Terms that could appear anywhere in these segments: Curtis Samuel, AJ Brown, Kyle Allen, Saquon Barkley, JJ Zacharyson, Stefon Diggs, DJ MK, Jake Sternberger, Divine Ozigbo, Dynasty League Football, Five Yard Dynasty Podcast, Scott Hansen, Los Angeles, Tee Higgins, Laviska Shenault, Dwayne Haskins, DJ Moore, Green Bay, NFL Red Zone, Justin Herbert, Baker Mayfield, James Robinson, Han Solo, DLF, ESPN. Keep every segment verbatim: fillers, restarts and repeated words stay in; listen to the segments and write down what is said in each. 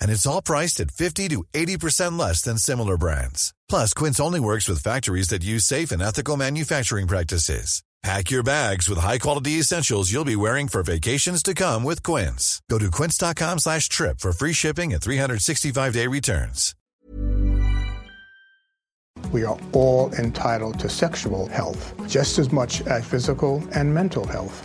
And it's all priced at fifty to eighty percent less than similar brands. Plus, Quince only works with factories that use safe and ethical manufacturing practices. Pack your bags with high-quality essentials you'll be wearing for vacations to come with Quince. Go to quince.com slash trip for free shipping and three sixty-five day returns. We are all entitled to sexual health, just as much as physical and mental health.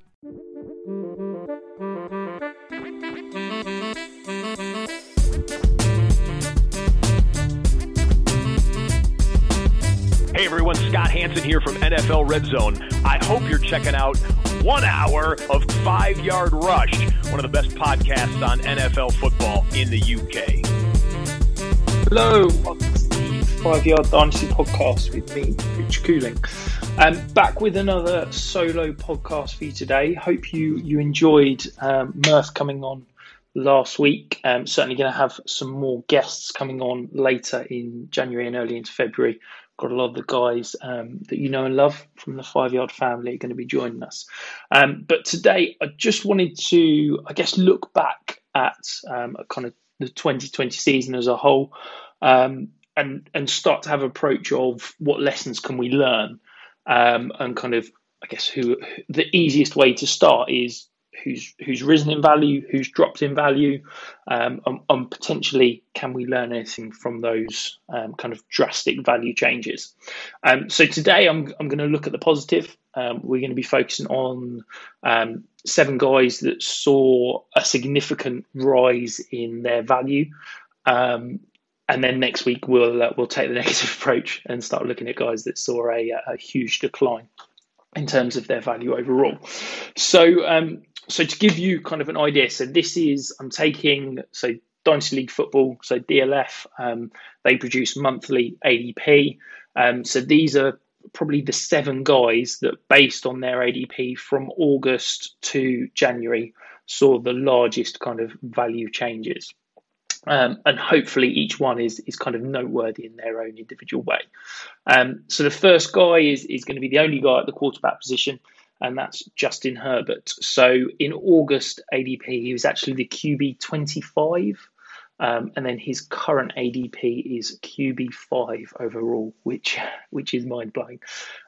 Hey everyone, Scott Hansen here from N F L Red Zone. I hope you're checking out one hour of Five Yard Rush, one of the best podcasts on N F L football in the U K. Hello, welcome to the Five Yard Dynasty Podcast with me, Rich Cooling. Um, back with another solo podcast for you today. Hope you, you enjoyed um, Murph coming on last week. Um, certainly going to have some more guests coming on later in January and early into February. Got a lot of the guys um, that you know and love from the Five Yard family are going to be joining us. Um, but today, I just wanted to, I guess, look back at um, kind of the twenty twenty season as a whole, um, and and start to have an approach of what lessons can we learn, um, and kind of, I guess, who the easiest way to start is who's who's risen in value, who's dropped in value, um, and, and potentially can we learn anything from those um, kind of drastic value changes. Um, so today I'm I'm going to look at the positive. Um, we're going to be focusing on um, seven guys that saw a significant rise in their value. Um, And then next week we'll uh, we'll take the negative approach and start looking at guys that saw a, a huge decline in terms of their value overall. So um, so to give you kind of an idea, so this is I'm taking so Dynasty League Football, so D L F. Um, they produce monthly A D P. Um, so these are probably the seven guys that, based on their A D P from August to January, saw the largest kind of value changes. Um, and hopefully each one is is kind of noteworthy in their own individual way. Um, so the first guy is, is going to be the only guy at the quarterback position, and that's Justin Herbert. So in August A D P, he was actually the Q B twenty-five, um, and then his current A D P is Q B five overall, which which is mind-blowing.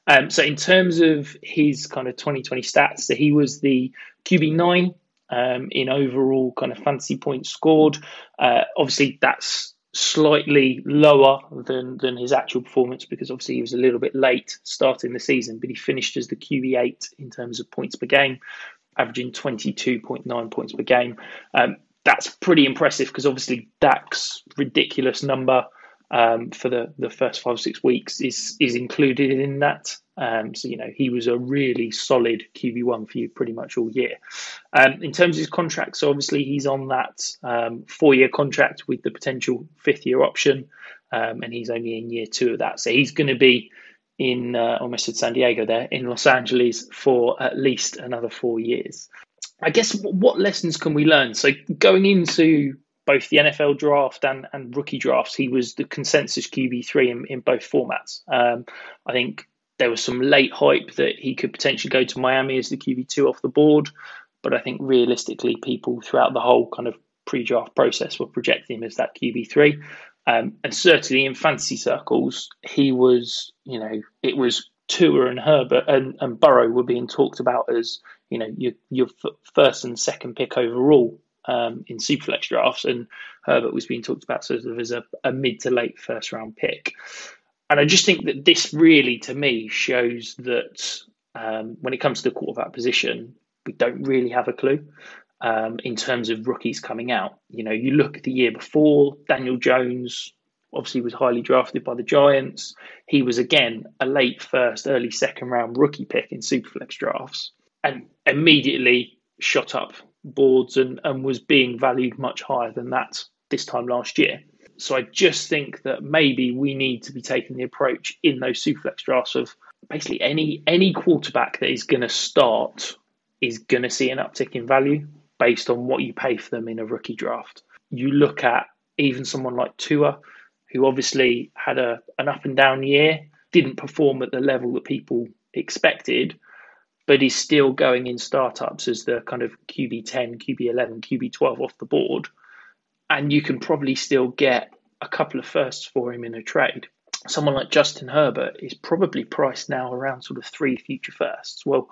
Um, so in terms of his kind of twenty twenty stats, so he was the Q B nine, Um, in overall kind of fantasy points scored. Uh, obviously, that's slightly lower than, than his actual performance because obviously he was a little bit late starting the season, but he finished as the Q B eight in terms of points per game, averaging twenty-two point nine points per game. Um, that's pretty impressive because obviously Dak's ridiculous number um, for the, the first five, six weeks is is included in that. Um, so, you know, he was a really solid Q B one for you pretty much all year. Um, in terms of his contract, so obviously he's on that um, four-year contract with the potential fifth-year option, um, and he's only in year two of that. So he's going to be in uh, almost at San Diego there, in Los Angeles for at least another four years. I guess what lessons can we learn? So going into both the N F L draft and, and rookie drafts, he was the consensus Q B three in, in both formats. Um, I think there was some late hype that he could potentially go to Miami as the Q B two off the board. But I think realistically, people throughout the whole kind of pre-draft process were projecting him as that Q B three. Um, and certainly in fantasy circles, he was, you know, it was Tua and Herbert and, and Burrow were being talked about as, you know, your, your first and second pick overall um, in Superflex drafts. And Herbert was being talked about sort of as a, a mid to late first round pick. And I just think that this really, to me, shows that um, when it comes to the quarterback position, we don't really have a clue. Um, in terms of rookies coming out, you know, you look at the year before, Daniel Jones obviously was highly drafted by the Giants. He was, again, a late first, early second round rookie pick in Superflex drafts and immediately shot up boards and, and was being valued much higher than that this time last year. So I just think that maybe we need to be taking the approach in those Superflex drafts of basically any any quarterback that is going to start is going to see an uptick in value based on what you pay for them in a rookie draft. You look at even someone like Tua, who obviously had a an up and down year, didn't perform at the level that people expected, but is still going in startups as the kind of Q B ten, Q B eleven, Q B twelve off the board. And you can probably still get a couple of firsts for him in a trade. Someone like Justin Herbert is probably priced now around sort of three future firsts. Well,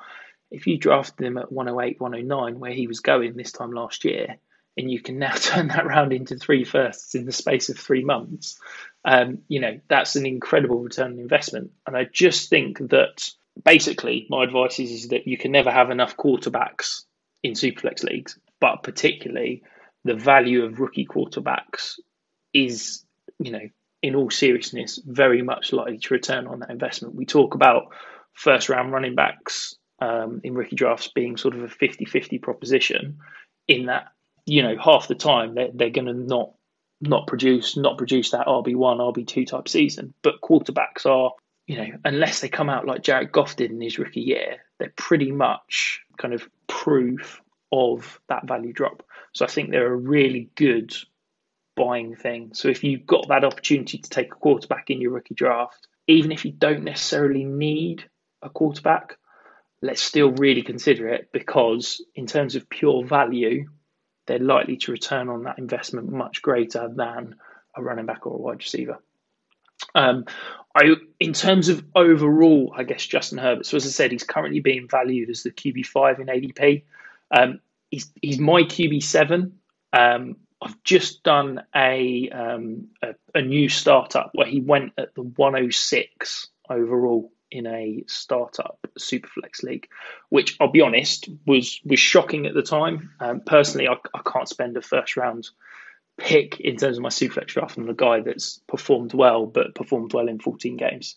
if you drafted him at one oh eight, one oh nine, where he was going this time last year, and you can now turn that round into three firsts in the space of three months, um, you know, that's an incredible return on investment. And I just think that basically my advice is, is that you can never have enough quarterbacks in Superflex leagues, but particularly the value of rookie quarterbacks is, you know, in all seriousness, very much likely to return on that investment. We talk about first round running backs Um, in rookie drafts being sort of a fifty-fifty proposition in that, you know, half the time they're, they're going to not not produce, not produce that R B one, R B two type season. But quarterbacks are, you know, unless they come out like Jared Goff did in his rookie year, they're pretty much kind of proof of that value drop. So I think they're a really good buying thing. So if you've got that opportunity to take a quarterback in your rookie draft, even if you don't necessarily need a quarterback, let's still really consider it, because in terms of pure value, they're likely to return on that investment much greater than a running back or a wide receiver. Um, I, in terms of overall, I guess, Justin Herbert, so as I said, he's currently being valued as the Q B five in A D P. Um, he's, he's my Q B seven. Um, I've just done a, um, a, a new startup where he went at the one oh six overall in a startup Superflex league, which I'll be honest was was shocking at the time. Um, personally, I, I can't spend a first round pick in terms of my Superflex draft on the guy that's performed well, but performed well in fourteen games.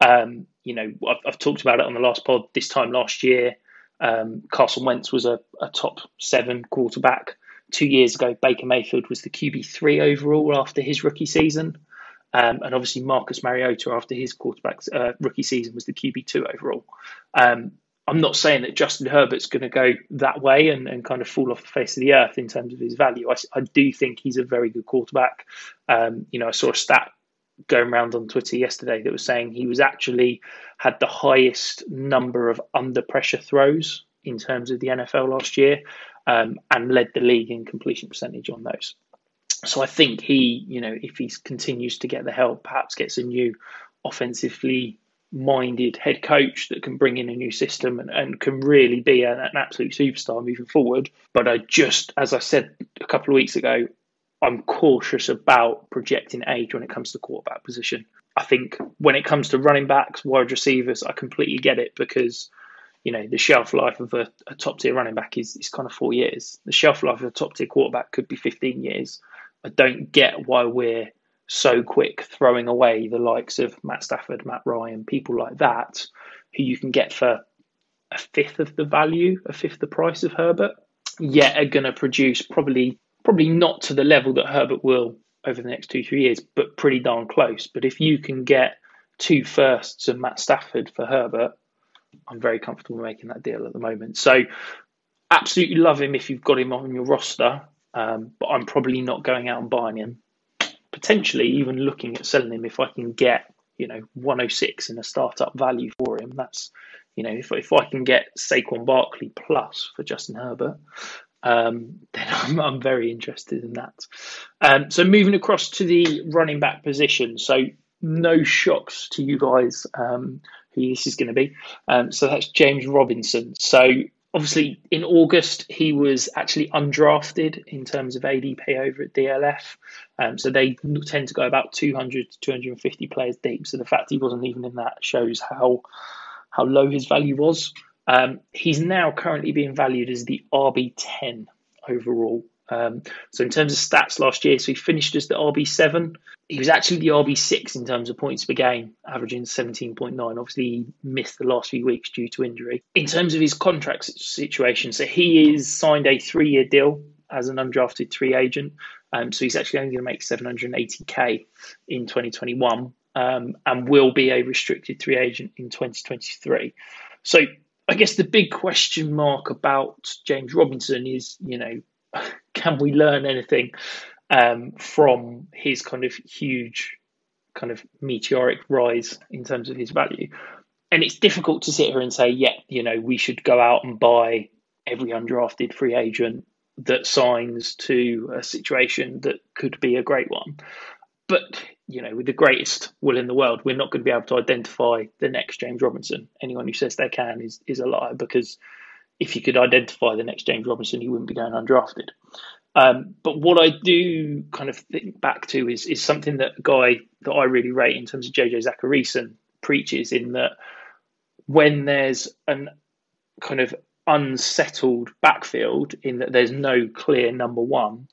Um, you know, I've, I've talked about it on the last pod. This time last year, um, Carson Wentz was a, a top seven quarterback. Two years ago, Baker Mayfield was the Q B three overall after his rookie season. Um, and obviously Marcus Mariota after his quarterback uh, rookie season was the Q B two overall. Um, I'm not saying that Justin Herbert's going to go that way and, and kind of fall off the face of the earth in terms of his value. I, I do think he's a very good quarterback. Um, you know, I saw a stat going around on Twitter yesterday that was saying he was actually had the highest number of under pressure throws in terms of the N F L last year, um, and led the league in completion percentage on those. So I think he, you know, if he continues to get the help, perhaps gets a new offensively minded head coach that can bring in a new system and, and can really be an, an absolute superstar moving forward. But I just, as I said a couple of weeks ago, I'm cautious about projecting age when it comes to quarterback position. I think when it comes to running backs, wide receivers, I completely get it, because you know, the shelf life of a, a top tier running back is, is kind of four years. The shelf life of a top tier quarterback could be fifteen years. I don't get why we're so quick throwing away the likes of Matt Stafford, Matt Ryan, people like that, who you can get for a fifth of the value, a fifth the price of Herbert, yet are going to produce probably probably not to the level that Herbert will over the next two, three years, but pretty darn close. But if you can get two firsts and Matt Stafford for Herbert, I'm very comfortable making that deal at the moment. So absolutely love him if you've got him on your roster, um, but I'm probably not going out and buying him. Potentially even looking at selling him if I can get, you know, one oh six in a startup value for him. That's, you know, if if I can get Saquon Barkley plus for Justin Herbert, um, then I'm, I'm very interested in that. Um, so moving across to the running back position. So no shocks to you guys um, who this is going to be. Um, so that's James Robinson. So obviously in August, he was actually undrafted in terms of A D P over at D L F. Um, so they tend to go about two hundred to two hundred fifty players deep. So the fact he wasn't even in that shows how how low his value was. Um, he's now currently being valued as the R B ten overall. Um, so in terms of stats last year, so he finished as the R B seven. He was actually the R B six in terms of points per game, averaging seventeen point nine. Obviously, he missed the last few weeks due to injury. In terms of his contract situation, so he is signed a three-year deal as an undrafted free agent. Um, so he's actually only going to make seven hundred eighty thousand in twenty twenty-one um, and will be a restricted free agent in twenty twenty-three. So I guess the big question mark about James Robinson is, you know, can we learn anything um, from his kind of huge kind of meteoric rise in terms of his value? And it's difficult to sit here and say, yeah, you know, we should go out and buy every undrafted free agent that signs to a situation that could be a great one. But, you know, with the greatest will in the world, we're not going to be able to identify the next James Robinson. Anyone who says they can is, is a liar, because if you could identify the next James Robinson, he wouldn't be going undrafted. Um, but what I do kind of think back to is is something that a guy that I really rate in terms of J J Zacharyson preaches, in that when there's an kind of unsettled backfield, in that there's no clear number one,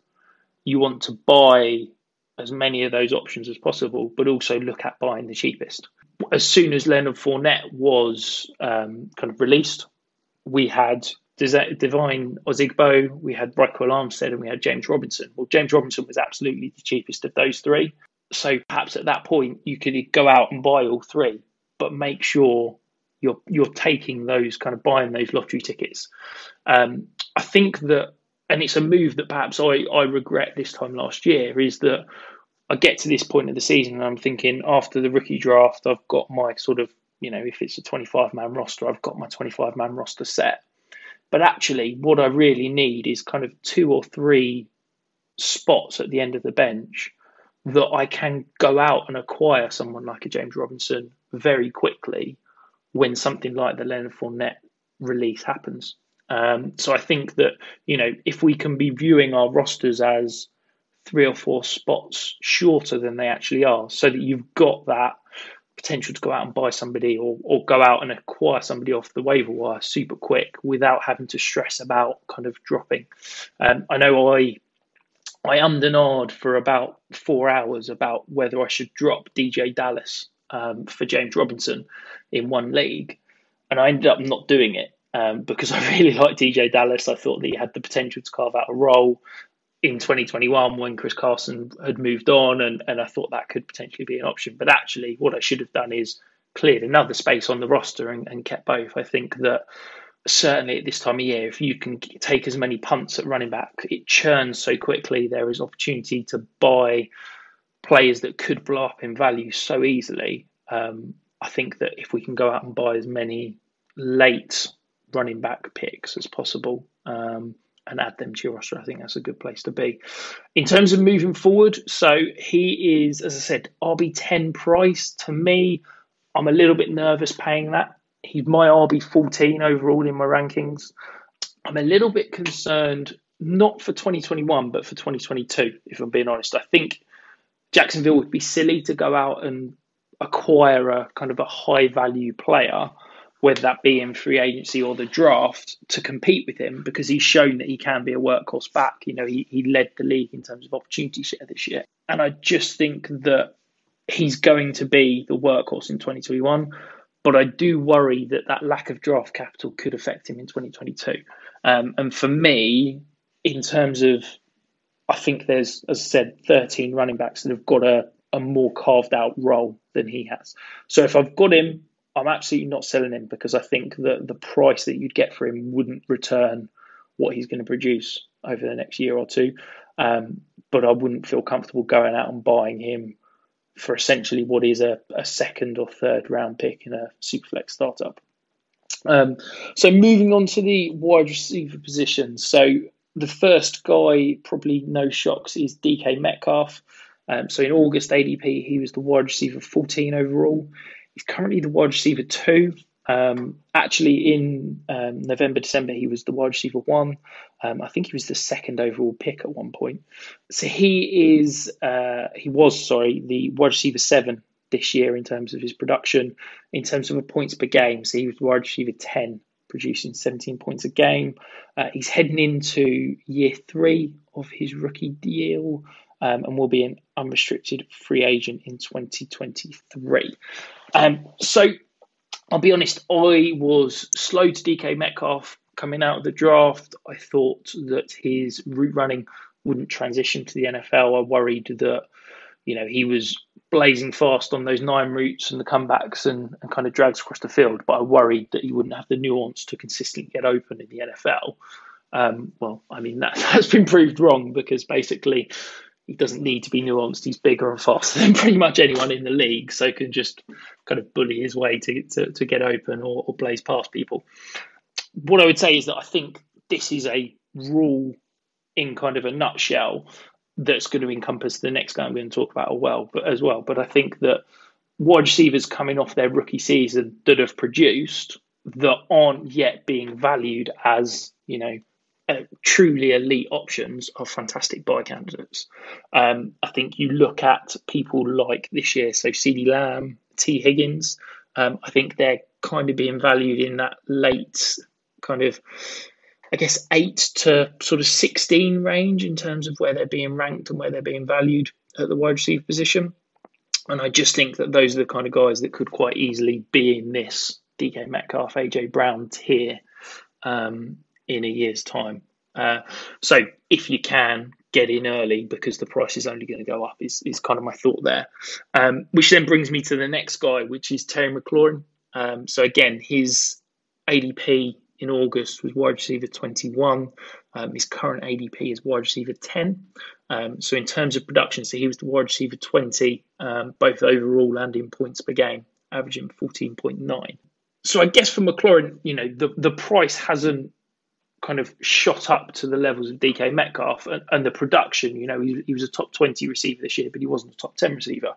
you want to buy as many of those options as possible, but also look at buying the cheapest. As soon as Leonard Fournette was um, kind of released, we had Divine Ozigbo, we had Raquel Armstead, and we had James Robinson. Well, James Robinson was absolutely the cheapest of those three. So perhaps at that point, you could go out and buy all three, but make sure you're you're taking those, kind of buying those lottery tickets. Um, I think that, and it's a move that perhaps I, I regret this time last year, is that I get to this point of the season and I'm thinking, after the rookie draft, I've got my sort of, you know, if it's a twenty-five man roster, I've got my twenty-five man roster set. But actually, what I really need is kind of two or three spots at the end of the bench that I can go out and acquire someone like a James Robinson very quickly when something like the Leonard Fournette release happens. Um, so I think that, you know, if we can be viewing our rosters as three or four spots shorter than they actually are, so that you've got that potential to go out and buy somebody or or go out and acquire somebody off the waiver wire super quick without having to stress about kind of dropping. Um, I know I I ummed and ahed for about four hours about whether I should drop D J Dallas um, for James Robinson in one league, and I ended up not doing it um, because I really liked D J Dallas. I thought that he had the potential to carve out a role in twenty twenty-one when Chris Carson had moved on, and, and I thought that could potentially be an option. But actually what I should have done is cleared another space on the roster and, and kept both. I think that certainly at this time of year, if you can take as many punts at running back, it churns so quickly. There is opportunity to buy players that could blow up in value so easily. Um, I think that if we can go out and buy as many late running back picks as possible, um, and add them to your roster, I think that's a good place to be. In terms of moving forward, so he is, as I said, R B ten price. To me, I'm a little bit nervous paying that. He's my R B fourteen overall in my rankings. I'm a little bit concerned, not for twenty twenty-one, but for twenty twenty-two, if I'm being honest. I think Jacksonville would be silly to go out and acquire a kind of a high-value player, whether that be in free agency or the draft, to compete with him, because he's shown that he can be a workhorse back. You know, he, he led the league in terms of opportunity share this year. And I just think that he's going to be the workhorse in twenty twenty-one. But I do worry that that lack of draft capital could affect him in twenty twenty-two. Um, and for me, in terms of, I think there's, as I said, thirteen running backs that have got a a more carved out role than he has. So if I've got him, I'm absolutely not selling him because I think that the price that you'd get for him wouldn't return what he's going to produce over the next year or two. Um, but I wouldn't feel comfortable going out and buying him for essentially what is a, a second or third round pick in a Superflex startup. Um, so moving on to the wide receiver position. So the first guy, probably no shocks, is D K Metcalf. Um, so in August A D P, he was the wide receiver fourteen overall. He's currently the wide receiver two. Um, actually, in um, November, December, he was the wide receiver one. Um, I think he was the second overall pick at one point. So he is, uh, he was, sorry, the wide receiver seven this year in terms of his production, in terms of the points per game. So he was the wide receiver ten, producing seventeen points a game. Uh, he's heading into year three of his rookie deal, um, and will be an unrestricted free agent in twenty twenty-three. Um, so I'll be honest, I was slow to D K Metcalf coming out of the draft. I thought that his route running wouldn't transition to the N F L. I worried that, you know, he was blazing fast on those nine routes and the comebacks and, and kind of drags across the field, but I worried that he wouldn't have the nuance to consistently get open in the N F L. Um, well, I mean, that, that's been proved wrong because basically he doesn't need to be nuanced. He's bigger and faster than pretty much anyone in the league, so can just kind of bully his way to, to, to get open or, or blaze past people. What I would say is that I think this is a rule in kind of a nutshell that's going to encompass the next guy I'm going to talk about as well. But, as well. but I think that wide receivers coming off their rookie season that have produced that aren't yet being valued as, you know, Uh, truly elite options are fantastic buy candidates. Um, I think you look at people like this year, so CeeDee Lamb, Tee Higgins, um, I think they're kind of being valued in that late kind of, I guess, eight to sort of sixteen range in terms of where they're being ranked and where they're being valued at the wide receiver position. And I just think that those are the kind of guys that could quite easily be in this D K Metcalf, A J Brown tier. Um, in a year's time. Uh, so if you can get in early because the price is only going to go up is, is kind of my thought there. Um, which then brings me to the next guy, which is Terry McLaurin. Um, so again, his A D P in August was wide receiver twenty-one. Um, his current A D P is wide receiver ten. Um, so in terms of production, so he was the wide receiver twenty, um, both overall and in points per game, averaging fourteen point nine. So I guess for McLaurin, you know, the, the price hasn't kind of shot up to the levels of D K Metcalf and, and the production. You know, he, he was a top twenty receiver this year, but he wasn't a top ten receiver.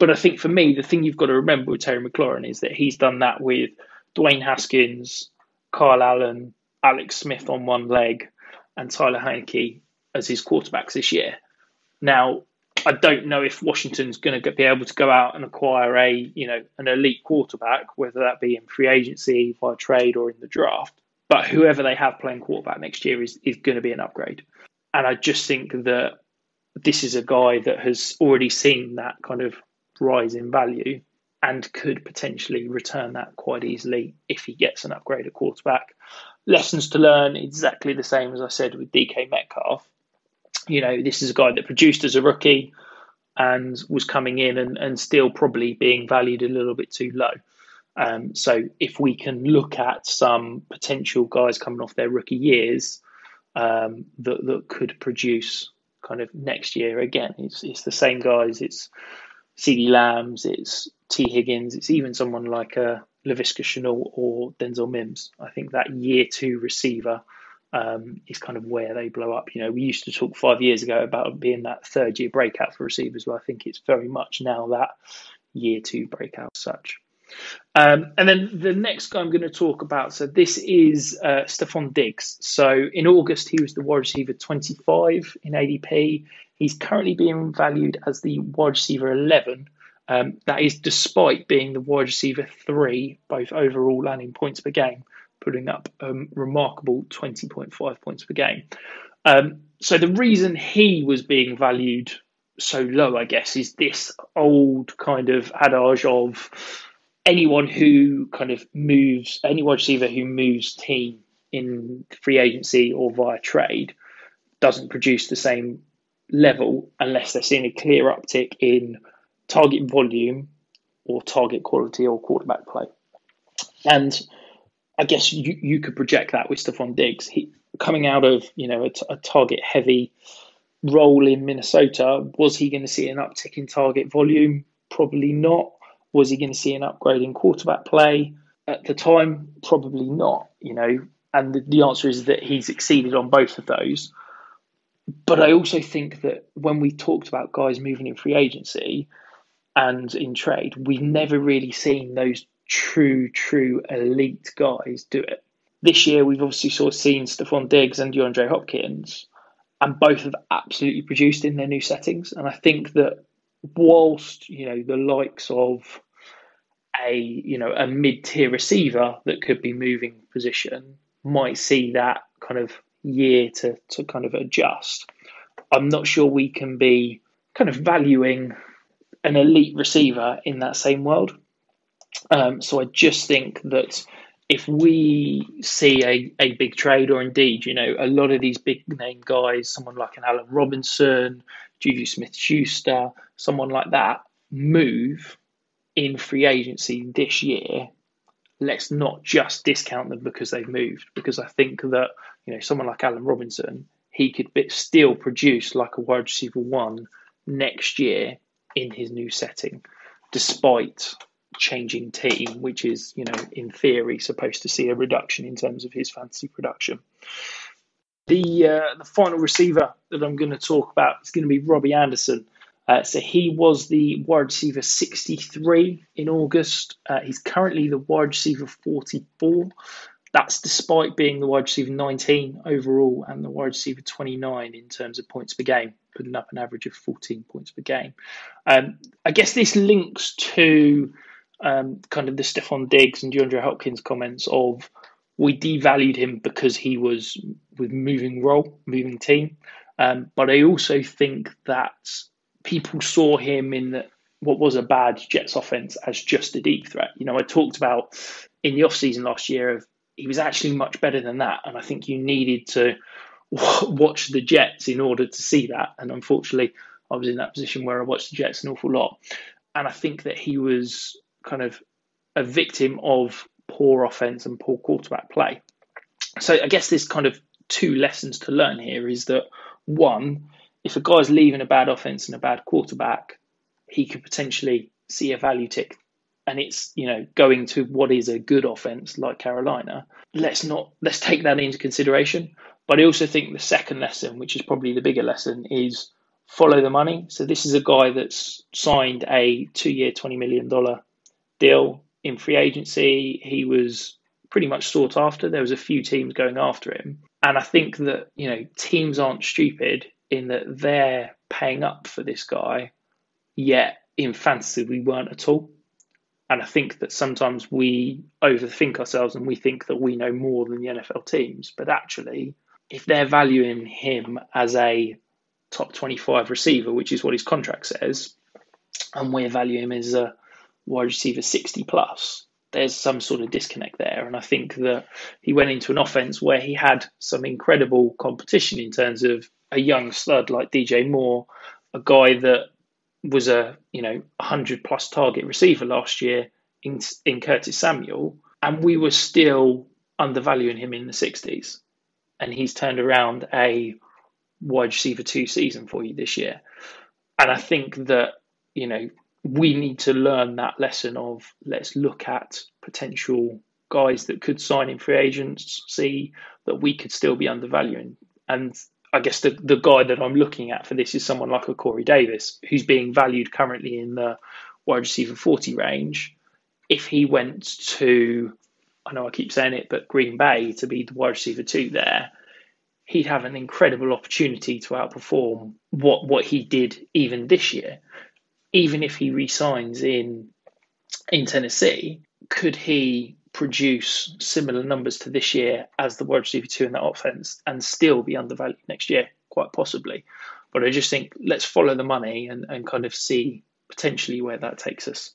But I think for me, the thing you've got to remember with Terry McLaurin is that he's done that with Dwayne Haskins, Kyle Allen, Alex Smith on one leg, and Tyler Haneke as his quarterbacks this year. Now, I don't know if Washington's going to be able to go out and acquire a, you know, an elite quarterback, whether that be in free agency, via trade, or in the draft. But whoever they have playing quarterback next year is, is going to be an upgrade. And I just think that this is a guy that has already seen that kind of rise in value and could potentially return that quite easily if he gets an upgrade at quarterback. Lessons to learn, exactly the same as I said with D K Metcalf. You know, this is a guy that produced as a rookie and was coming in and, and still probably being valued a little bit too low. Um, so if we can look at some potential guys coming off their rookie years um, that, that could produce kind of next year, again, it's, it's the same guys. It's CeeDee Lamb, it's Tee Higgins, it's even someone like uh, Laviska Shenault or Denzel Mims. I think that year two receiver um, is kind of where they blow up. You know, we used to talk five years ago about being that third year breakout for receivers. Well, I think it's very much now that year two breakout as such. Um, and then the next guy I'm going to talk about, so this is uh, Stefon Diggs. So in August, he was the wide receiver twenty-five in A D P. He's currently being valued as the wide receiver eleven. Um, that is despite being the wide receiver three, both overall and in points per game, putting up a um, remarkable twenty point five points per game. Um, so the reason he was being valued so low, I guess, is this old kind of adage of anyone who kind of moves, any wide receiver who moves team in free agency or via trade doesn't produce the same level unless they're seeing a clear uptick in target volume or target quality or quarterback play. And I guess you, you could project that with Stefon Diggs. He, coming out of, you know, a, t- a target-heavy role in Minnesota, was he going to see an uptick in target volume? Probably not. Was he going to see an upgrade in quarterback play? At the time, probably not, you know. And the, the answer is that he's exceeded on both of those. But I also think that when we talked about guys moving in free agency and in trade, we've never really seen those true, true elite guys do it. This year, we've obviously sort of seen Stefon Diggs and DeAndre Hopkins, and both have absolutely produced in their new settings. And I think that whilst, you know, the likes of a, you know, a mid-tier receiver that could be moving position might see that kind of year to, to kind of adjust, I'm not sure we can be kind of valuing an elite receiver in that same world. Um, so I just think that if we see a, a big trade, or indeed, you know, a lot of these big name guys, someone like an Alan Robinson, Juju Smith-Schuster, someone like that, move in free agency this year, let's not just discount them because they've moved, because I think that, you know, someone like Alan Robinson, he could still produce like a wide receiver one next year in his new setting, despite changing team, which is, you know, in theory supposed to see a reduction in terms of his fantasy production. The uh, the final receiver that I'm going to talk about is going to be Robbie Anderson. Uh, so he was the wide receiver sixty-three in August. Uh, he's currently the wide receiver forty-four. That's despite being the wide receiver nineteen overall and the wide receiver twenty-nine in terms of points per game, putting up an average of fourteen points per game. Um, I guess this links to um, kind of the Stefon Diggs and DeAndre Hopkins comments of we devalued him because he was with moving role, moving team. Um, but I also think that people saw him in the, what was a bad Jets offense as just a deep threat. You know, I talked about in the offseason last year of he was actually much better than that. And I think you needed to w- watch the Jets in order to see that. And unfortunately, I was in that position where I watched the Jets an awful lot. And I think that he was kind of a victim of poor offense and poor quarterback play. So I guess there's kind of two lessons to learn here is that, one, if a guy's leaving a bad offense and a bad quarterback, he could potentially see a value tick. And it's, you know, going to what is a good offense like Carolina. Let's not, let's take that into consideration. But I also think the second lesson, which is probably the bigger lesson, is follow the money. So this is a guy that's signed a two-year, twenty million dollars deal in free agency. He was pretty much sought after. There was a few teams going after him. And I think that, you know, teams aren't stupid in that they're paying up for this guy, yet in fantasy we weren't at all. And I think that sometimes we overthink ourselves and we think that we know more than the N F L teams. But actually, if they're valuing him as a top twenty-five receiver, which is what his contract says, and we're valuing him as a wide receiver sixty plus, there's some sort of disconnect there. And I think that he went into an offense where he had some incredible competition in terms of a young stud like D J Moore, a guy that was a, you know, one hundred plus target receiver last year in, in Curtis Samuel, and we were still undervaluing him in the sixties. And he's turned around a wide receiver two season for you this year. And I think that, you know, we need to learn that lesson of let's look at potential guys that could sign in free agency that we could still be undervaluing. And I guess the, the guy that I'm looking at for this is someone like a Corey Davis, who's being valued currently in the wide receiver forty range. If he went to, I know I keep saying it, but Green Bay to be the wide receiver two there, he'd have an incredible opportunity to outperform what, what he did even this year. Even if he re-signs in, in Tennessee, could he produce similar numbers to this year as the wide receiver two in that offense and still be undervalued next year? Quite possibly. But I just think let's follow the money and, and kind of see potentially where that takes us.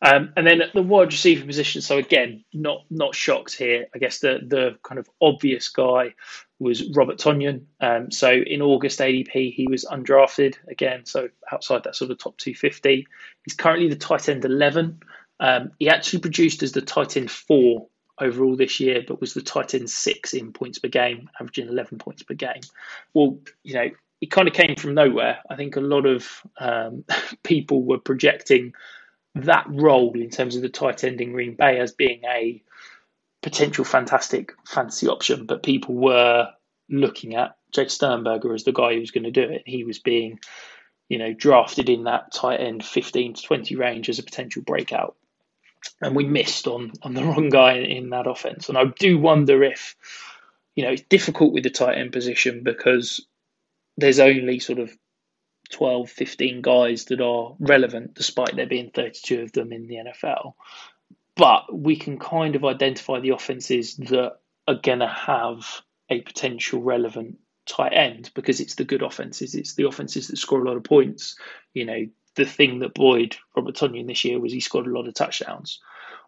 Um, and then at the wide receiver position, so again, not not shocked here. I guess the the kind of obvious guy was Robert Tonyan. Um, so in August A D P, he was undrafted again, so outside that sort of top two fifty. He's currently the tight end eleven. Um, he actually produced as the tight end four overall this year, but was the tight end six in points per game, averaging eleven points per game. Well, you know, it kind of came from nowhere. I think a lot of um, people were projecting that role in terms of the tight end in Green Bay as being a potential fantastic fantasy option, but people were looking at Jake Sternberger as the guy who was going to do it. He was being, you know, drafted in that tight end fifteen to twenty range as a potential breakout. And we missed on on the wrong guy in that offense. And I do wonder if, you know, it's difficult with the tight end position because there's only sort of twelve, fifteen guys that are relevant, despite there being thirty-two of them in the N F L. But we can kind of identify the offenses that are going to have a potential relevant tight end because it's the good offenses. It's the offenses that score a lot of points. You know, the thing that buoyed Robert Tonyan this year was he scored a lot of touchdowns.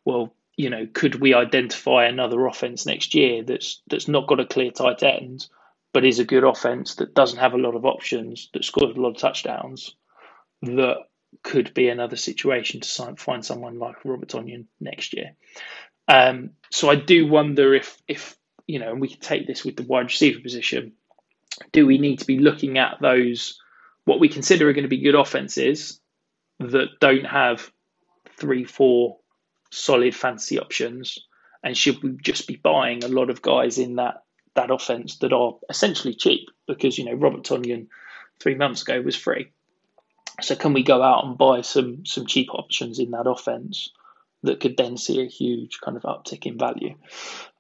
Well, you know, could we identify another offense next year that's that's not got a clear tight end, but is a good offense that doesn't have a lot of options, that scores a lot of touchdowns, that could be another situation to find someone like Robert Tonyan next year. Um, so I do wonder if, if you know, and we can take this with the wide receiver position, do we need to be looking at those, what we consider are going to be good offenses that don't have three, four solid fantasy options? And should we just be buying a lot of guys in that that offense that are essentially cheap because, you know, Robert Tonyan three months ago was free. So can we go out and buy some some cheap options in that offense that could then see a huge kind of uptick in value?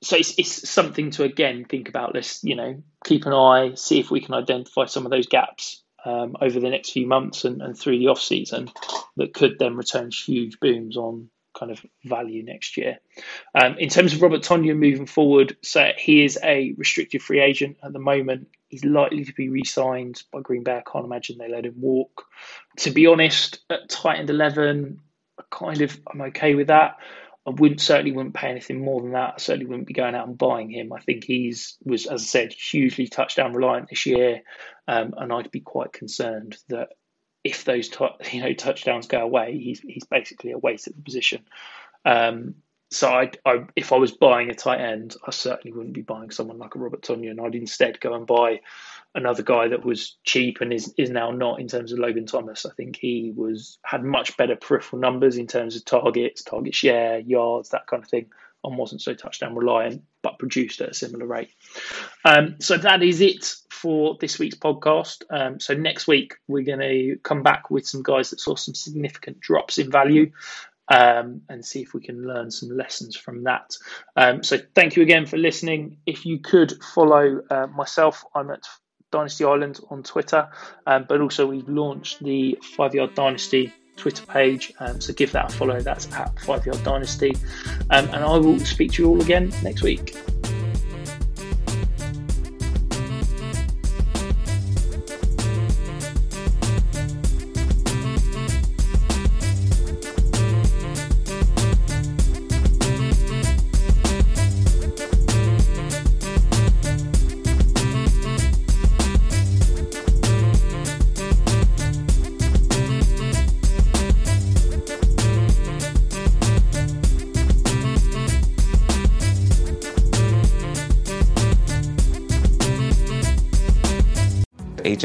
So it's it's something to, again, think about. Let's, you know, keep an eye, see if we can identify some of those gaps um, over the next few months and, and through the off season that could then return huge booms on kind of value next year. Um, in terms of Robert Tonyan moving forward, so he is a restricted free agent at the moment. He's likely to be re-signed by Green Bay. I can't imagine they let him walk. To be honest, at tight end eleven, I kind of I'm okay with that. I wouldn't certainly wouldn't pay anything more than that. I certainly wouldn't be going out and buying him. I think he's was, as I said, hugely touchdown reliant this year, um, and I'd be quite concerned that if those you know touchdowns go away, he's he's basically a waste at the position. Um, so I, I, if I was buying a tight end, I certainly wouldn't be buying someone like a Robert Tonyan. I'd instead go and buy another guy that was cheap and is, is now not, in terms of Logan Thomas. I think he was had much better peripheral numbers in terms of targets, target share, yards, that kind of thing, and wasn't so touchdown reliant, but produced at a similar rate. Um, so that is it for this week's podcast. Um, so next week, we're going to come back with some guys that saw some significant drops in value um, and see if we can learn some lessons from that. Um, so thank you again for listening. If you could follow uh, myself, I'm at Dynasty Island on Twitter, um, but also we've launched the Five Yard Dynasty Twitter page, um, so give that a follow. That's at Five Yard Dynasty, um, and I will speak to you all again next week. H